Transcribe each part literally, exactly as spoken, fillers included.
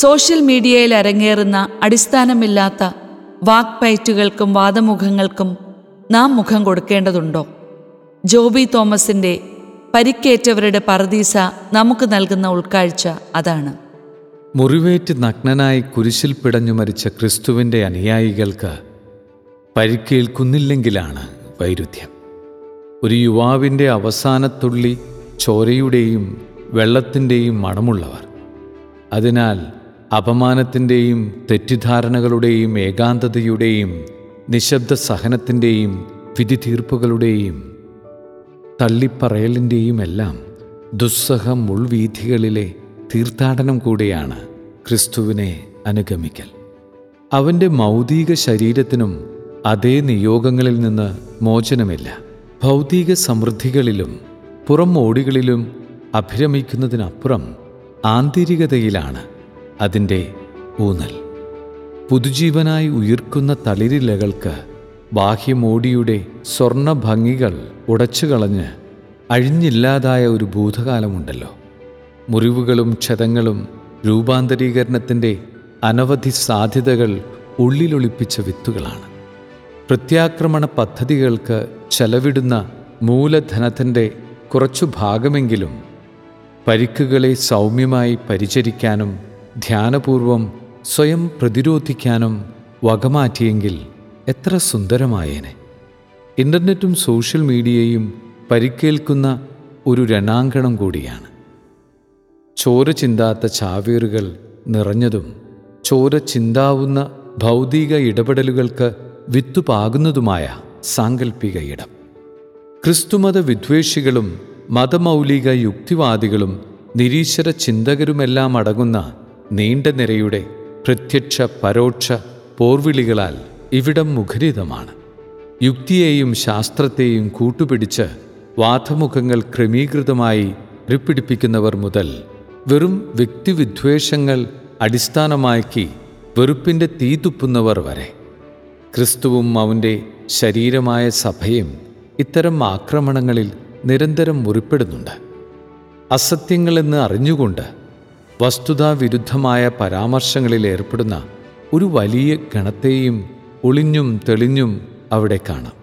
Social മീഡിയയിൽ അരങ്ങേറുന്ന അടിസ്ഥാനമില്ലാത്ത വാക്പയറ്റുകൾക്കും വാദമുഖങ്ങൾക്കും നാം മുഖം കൊടുക്കേണ്ടതുണ്ടോ? ജോബി തോമസിൻ്റെ പരിക്കേറ്റവരുടെ പറുദീസ നമുക്ക് നൽകുന്ന ഉൾക്കാഴ്ച അതാണ്. മുറിവേറ്റ് നഗ്നനായി കുരിശിൽ പിടഞ്ഞു മരിച്ച ക്രിസ്തുവിൻ്റെ അനുയായികൾക്ക് പരിക്കേൽക്കുന്നില്ലെങ്കിലാണ് വൈരുദ്ധ്യം. ഒരു യുവാവിൻ്റെ അവസാനത്തുള്ളി ചോരയുടെയും വെള്ളത്തിൻ്റെയും മണമുള്ളവർ. അതിനാൽ അപമാനത്തിൻ്റെയും തെറ്റിദ്ധാരണകളുടെയും ഏകാന്തതയുടെയും നിശബ്ദ സഹനത്തിൻ്റെയും വിധിതീർപ്പുകളുടെയും തള്ളിപ്പറയലിൻ്റെയും എല്ലാം ദുസ്സഹ മുൾവീഥികളിലെ തീർത്ഥാടനം കൂടിയാണ് ക്രിസ്തുവിനെ അനുഗമിക്കൽ. അവൻ്റെ മൗതിക ശരീരത്തിനും അതേ നിയോഗങ്ങളിൽ നിന്ന് മോചനമില്ല. ഭൗതിക സമൃദ്ധികളിലും പുറം ഓടികളിലും അഭിരമിക്കുന്നതിനപ്പുറം ആന്തരികതയിലാണ് അതിൻ്റെ ഊന്നൽ. പുതുജീവനായി ഉയർക്കുന്ന തളിരിലകൾക്ക് ബാഹ്യമോടിയുടെ സ്വർണ്ണ ഭംഗികൾ ഉടച്ചുകളഞ്ഞ് അഴിഞ്ഞില്ലാതായ ഒരു ഭൂതകാലമുണ്ടല്ലോ. മുറിവുകളും ക്ഷതങ്ങളും രൂപാന്തരീകരണത്തിൻ്റെ അനവധി സാധ്യതകൾ ഉള്ളിലൊളിപ്പിച്ച വിത്തുകളാണ്. പ്രത്യാക്രമണ പദ്ധതികൾക്ക് ചെലവിടുന്ന മൂലധനത്തിൻ്റെ കുറച്ചു ഭാഗമെങ്കിലും പരിക്കുകളെ സൗമ്യമായി പരിചരിക്കാനും ധ്യാനപൂർവം സ്വയം പ്രതിരോധിക്കാനും വകമാറ്റിയെങ്കിൽ എത്ര സുന്ദരമായേനെ. ഇൻ്റർനെറ്റും സോഷ്യൽ മീഡിയയും പരിക്കേൽക്കുന്ന ഒരു രണാങ്കണം കൂടിയാണ്. ചോര ചിന്താത്ത ചാവേറുകൾ നിറഞ്ഞതും ചോര ചിന്താവുന്ന ഭൗതിക ഇടപെടലുകൾക്ക് വിത്തുപാകുന്നതുമായ സാങ്കല്പിക ഇടം. ക്രിസ്തുമത വിദ്വേഷികളും മതമൗലിക യുക്തിവാദികളും നിരീശ്വര ചിന്തകരുമെല്ലാം അടങ്ങുന്ന നീണ്ട നിരയുടെ പ്രത്യക്ഷ പരോക്ഷ പോർവിളികളാൽ ഇവിടം മുഖരിതമാണ്. യുക്തിയെയും ശാസ്ത്രത്തെയും കൂട്ടുപിടിച്ച് വാദമുഖങ്ങൾ ക്രമീകൃതമായി ഉരുപ്പിടിപ്പിക്കുന്നവർ മുതൽ വെറും വ്യക്തിവിദ്വേഷങ്ങൾ അടിസ്ഥാനമാക്കി വെറുപ്പിൻ്റെ തീ തുപ്പുന്നവർ വരെ. ക്രിസ്തുവും അവൻ്റെ ശരീരമായ സഭയും ഇത്തരം ആക്രമണങ്ങളിൽ നിരന്തരം മുറിപ്പെടുന്നുണ്ട്. അസത്യങ്ങളെന്ന് അറിഞ്ഞുകൊണ്ട് വസ്തുതാവിരുദ്ധമായ പരാമർശങ്ങളിൽ ഏർപ്പെടുന്ന ഒരു വലിയ ഗണത്തെയും ഒളിഞ്ഞും തെളിഞ്ഞും അവിടെ കാണാം.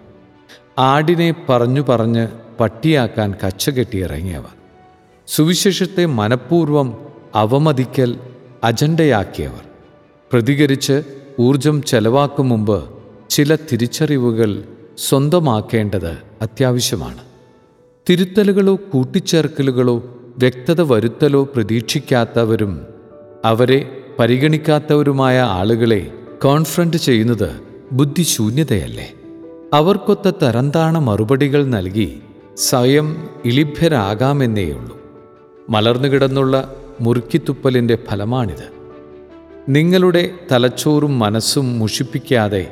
ആടിനെ പറഞ്ഞു പറഞ്ഞ് പട്ടിയാക്കാൻ കച്ചകെട്ടിയിറങ്ങിയവർ, സുവിശേഷത്തെ മനഃപൂർവം അവമതിക്കൽ അജണ്ടയാക്കിയവർ. പ്രതികരിച്ച് ഊർജം ചെലവാക്കും മുമ്പ് ചില തിരിച്ചറിവുകൾ സ്വന്തമാക്കേണ്ടത് അത്യാവശ്യമാണ്. തിരുത്തലുകളോ കൂട്ടിച്ചേർക്കലുകളോ വ്യക്തത വരുത്തലോ പ്രതീക്ഷിക്കാത്തവരും അവരെ പരിഗണിക്കാത്തവരുമായ ആളുകളെ കോൺഫ്രണ്ട് ചെയ്യുന്നത് ബുദ്ധിശൂന്യതയല്ലേ? അവർക്കൊത്ത തരംതാണ മറുപടികൾ നൽകി സ്വയം ഇളിഭ്യരാകാമെന്നേയുള്ളൂ. മലർന്നുകിടന്നുള്ള മുറുക്കിത്തുപ്പലിൻ്റെ ഫലമാണിത്. നിങ്ങളുടെ തലച്ചോറും മനസ്സും മുഷിപ്പിക്കാതെ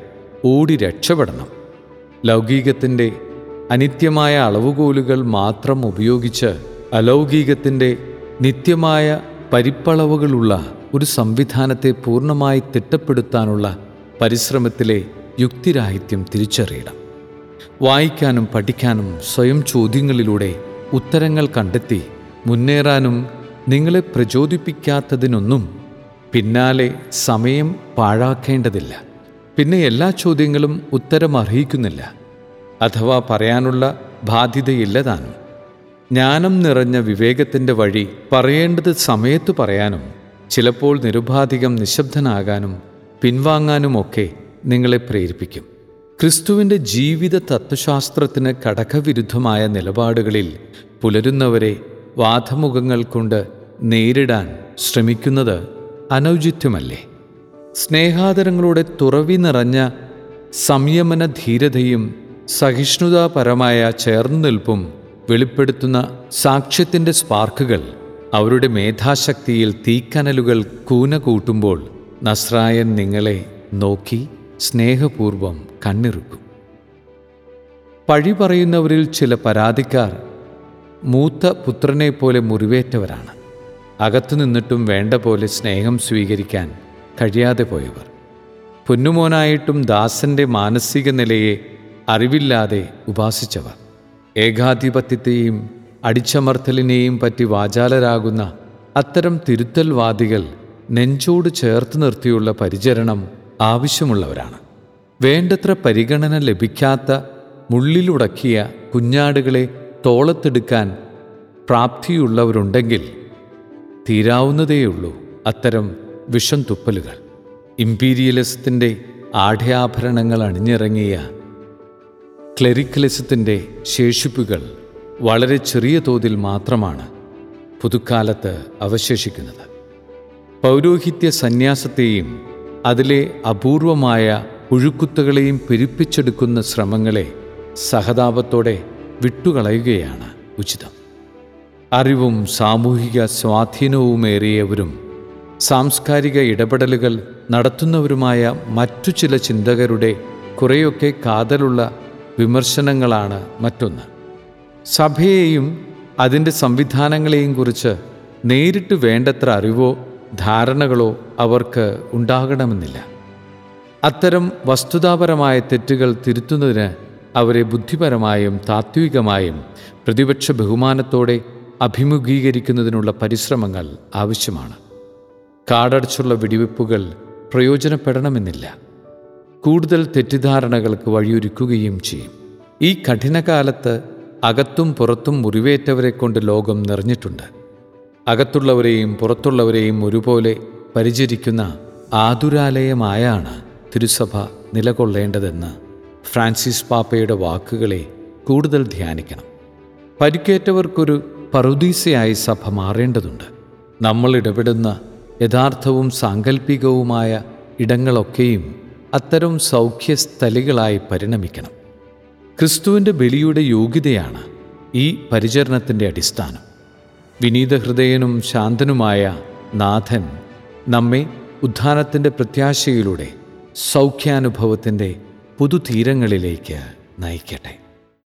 ഓടി രക്ഷപ്പെടണം. ലൗകികത്തിൻ്റെ അനിത്യമായ അളവുകോലുകൾ മാത്രം ഉപയോഗിച്ച് അലൗകികത്തിൻ്റെ നിത്യമായ പരിപ്പളവുകളുള്ള ഒരു സംവിധാനത്തെ പൂർണ്ണമായി തിട്ടപ്പെടുത്താനുള്ള പരിശ്രമത്തിലെ യുക്തിരാഹിത്യം തിരിച്ചറിയണം. വായിക്കാനും പഠിക്കാനും സ്വയം ചോദ്യങ്ങളിലൂടെ ഉത്തരങ്ങൾ കണ്ടെത്തി മുന്നേറാനും നിങ്ങളെ പ്രചോദിപ്പിക്കാത്തതിനൊന്നും പിന്നാലെ സമയം പാഴാക്കേണ്ടതില്ല. പിന്നെ എല്ലാ ചോദ്യങ്ങളും ഉത്തരമർഹിക്കുന്നില്ല അഥവാ പറയാനുള്ള ബാധ്യതയില്ലതാനും. ജ്ഞാനം നിറഞ്ഞ വിവേകത്തിൻ്റെ വഴി പറയേണ്ടത് സമയത്ത് പറയാനും ചിലപ്പോൾ നിരുപാധികം നിശബ്ദനാകാനും പിൻവാങ്ങാനുമൊക്കെ നിങ്ങളെ പ്രേരിപ്പിക്കും. ക്രിസ്തുവിൻ്റെ ജീവിത തത്വശാസ്ത്രത്തിന് കടകവിരുദ്ധമായ നിലപാടുകളിൽ പുലരുന്നവരെ വാദമുഖങ്ങൾ കൊണ്ട് നേരിടാൻ ശ്രമിക്കുന്നത് അനൗചിത്യമല്ലേ? സ്നേഹാദരങ്ങളുടെ തുറവി നിറഞ്ഞ സംയമന ധീരതയും സഹിഷ്ണുതാപരമായ ചേർന്നുനിൽപ്പും വെളിപ്പെടുത്തുന്ന സാക്ഷ്യത്തിൻ്റെ സ്പാർക്കുകൾ അവരുടെ മേധാശക്തിയിൽ തീക്കനലുകൾ കൂന കൂട്ടുമ്പോൾ നസ്രായൻ നിങ്ങളെ നോക്കി സ്നേഹപൂർവം കണ്ണിറുക്കും. പഴി പറയുന്നവരിൽ ചില പരാതിക്കാർ മൂത്ത പുത്രനെ പോലെ മുറിവേറ്റവരാണ്. അകത്തു നിന്നിട്ടും വേണ്ട പോലെ സ്നേഹം സ്വീകരിക്കാൻ കഴിയാതെ പോയവർ. പൊന്നുമോനായിട്ടും ദാസൻ്റെ മാനസിക നിലയെ അറിവില്ലാതെ ഉപാസിച്ചവർ. ഏകാധിപത്യത്തെയും അടിച്ചമർത്തലിനെയും പറ്റി വാചാലരാകുന്ന അത്തരം തിരുത്തൽവാദികൾ നെഞ്ചോട് ചേർത്ത് നിർത്തിയുള്ള പരിചരണം ആവശ്യമുള്ളവരാണ്. വേണ്ടത്ര പരിഗണന ലഭിക്കാത്ത മുള്ളിലുടക്കിയ കുഞ്ഞാടുകളെ തോളത്തെടുക്കാൻ പ്രാപ്തിയുള്ളവരുണ്ടെങ്കിൽ തീരാവുന്നതേയുള്ളൂ അത്തരം വിഷം തുപ്പലുകൾ. ഇംപീരിയലിസത്തിൻ്റെ ആഢ്യാഭരണങ്ങൾ അണിഞ്ഞിറങ്ങിയ ക്ലെറിക്കലിസത്തിൻ്റെ ശേഷിപ്പുകൾ വളരെ ചെറിയ തോതിൽ മാത്രമാണ് പുതുക്കാലത്ത് അവശേഷിക്കുന്നത്. പൗരോഹിത്യ സന്യാസത്തെയും അതിലെ അപൂർവമായ ഒഴുക്കുത്തുകളെയും പെരുപ്പിച്ചെടുക്കുന്ന ശ്രമങ്ങളെ സഹതാപത്തോടെ വിട്ടുകളയുകയാണ് ഉചിതം. അറിവും സാമൂഹിക സ്വാധീനവുമേറിയവരും സാംസ്കാരിക ഇടപെടലുകൾ നടത്തുന്നവരുമായ മറ്റു ചില ചിന്തകരുടെ കുറേയൊക്കെ കാതലുള്ള വിമർശനങ്ങളാണ് മറ്റൊന്ന്. സഭയെയും അതിൻ്റെ സംവിധാനങ്ങളെയും കുറിച്ച് നേരിട്ട് വേണ്ടത്ര അറിവോ ധാരണകളോ അവർക്ക് ഉണ്ടാകണമെന്നില്ല. അത്തരം വസ്തുതാപരമായ തെറ്റുകൾ തിരുത്തുന്നതിന് അവരെ ബുദ്ധിപരമായും താത്വികമായും പ്രതിപക്ഷ ബഹുമാനത്തോടെ അഭിമുഖീകരിക്കുന്നതിനുള്ള പരിശ്രമങ്ങൾ ആവശ്യമാണ്. കാടടച്ചുള്ള വെടിവെപ്പുകൾ പ്രയോജനപ്പെടണമെന്നില്ല, കൂടുതൽ തെറ്റിദ്ധാരണകൾക്ക് വഴിയൊരുക്കുകയും ചെയ്യും. ഈ കഠിനകാലത്ത് അകത്തും പുറത്തും മുറിവേറ്റവരെ കൊണ്ട് ലോകം നിറഞ്ഞിട്ടുണ്ട്. അകത്തുള്ളവരെയും പുറത്തുള്ളവരെയും ഒരുപോലെ പരിചരിക്കുന്ന ആതുരാലയമായാണ് തിരുസഭ നിലകൊള്ളേണ്ടതെന്ന് ഫ്രാൻസിസ് പാപ്പയുടെ വാക്കുകളെ കൂടുതൽ ധ്യാനിക്കണം. പരിക്കേറ്റവർക്കൊരു പറുദീസയായി സഭ മാറേണ്ടതുണ്ട്. നമ്മൾ ഇടപെടുന്ന യഥാർത്ഥവും സാങ്കല്പികവുമായ ഇടങ്ങളൊക്കെയും അത്തരം സൗഖ്യസ്ഥലികളായി പരിണമിക്കണം. ക്രിസ്തുവിൻ്റെ ബലിയുടെ യോഗ്യതയാണ് ഈ പരിചരണത്തിൻ്റെ അടിസ്ഥാനം. വിനീതഹൃദയനും ശാന്തനുമായ നാഥൻ നമ്മെ ഉദ്ധാനത്തിൻ്റെ പ്രത്യാശയിലൂടെ സൗഖ്യാനുഭവത്തിൻ്റെ പുതുതീരങ്ങളിലേക്ക് നയിക്കട്ടെ.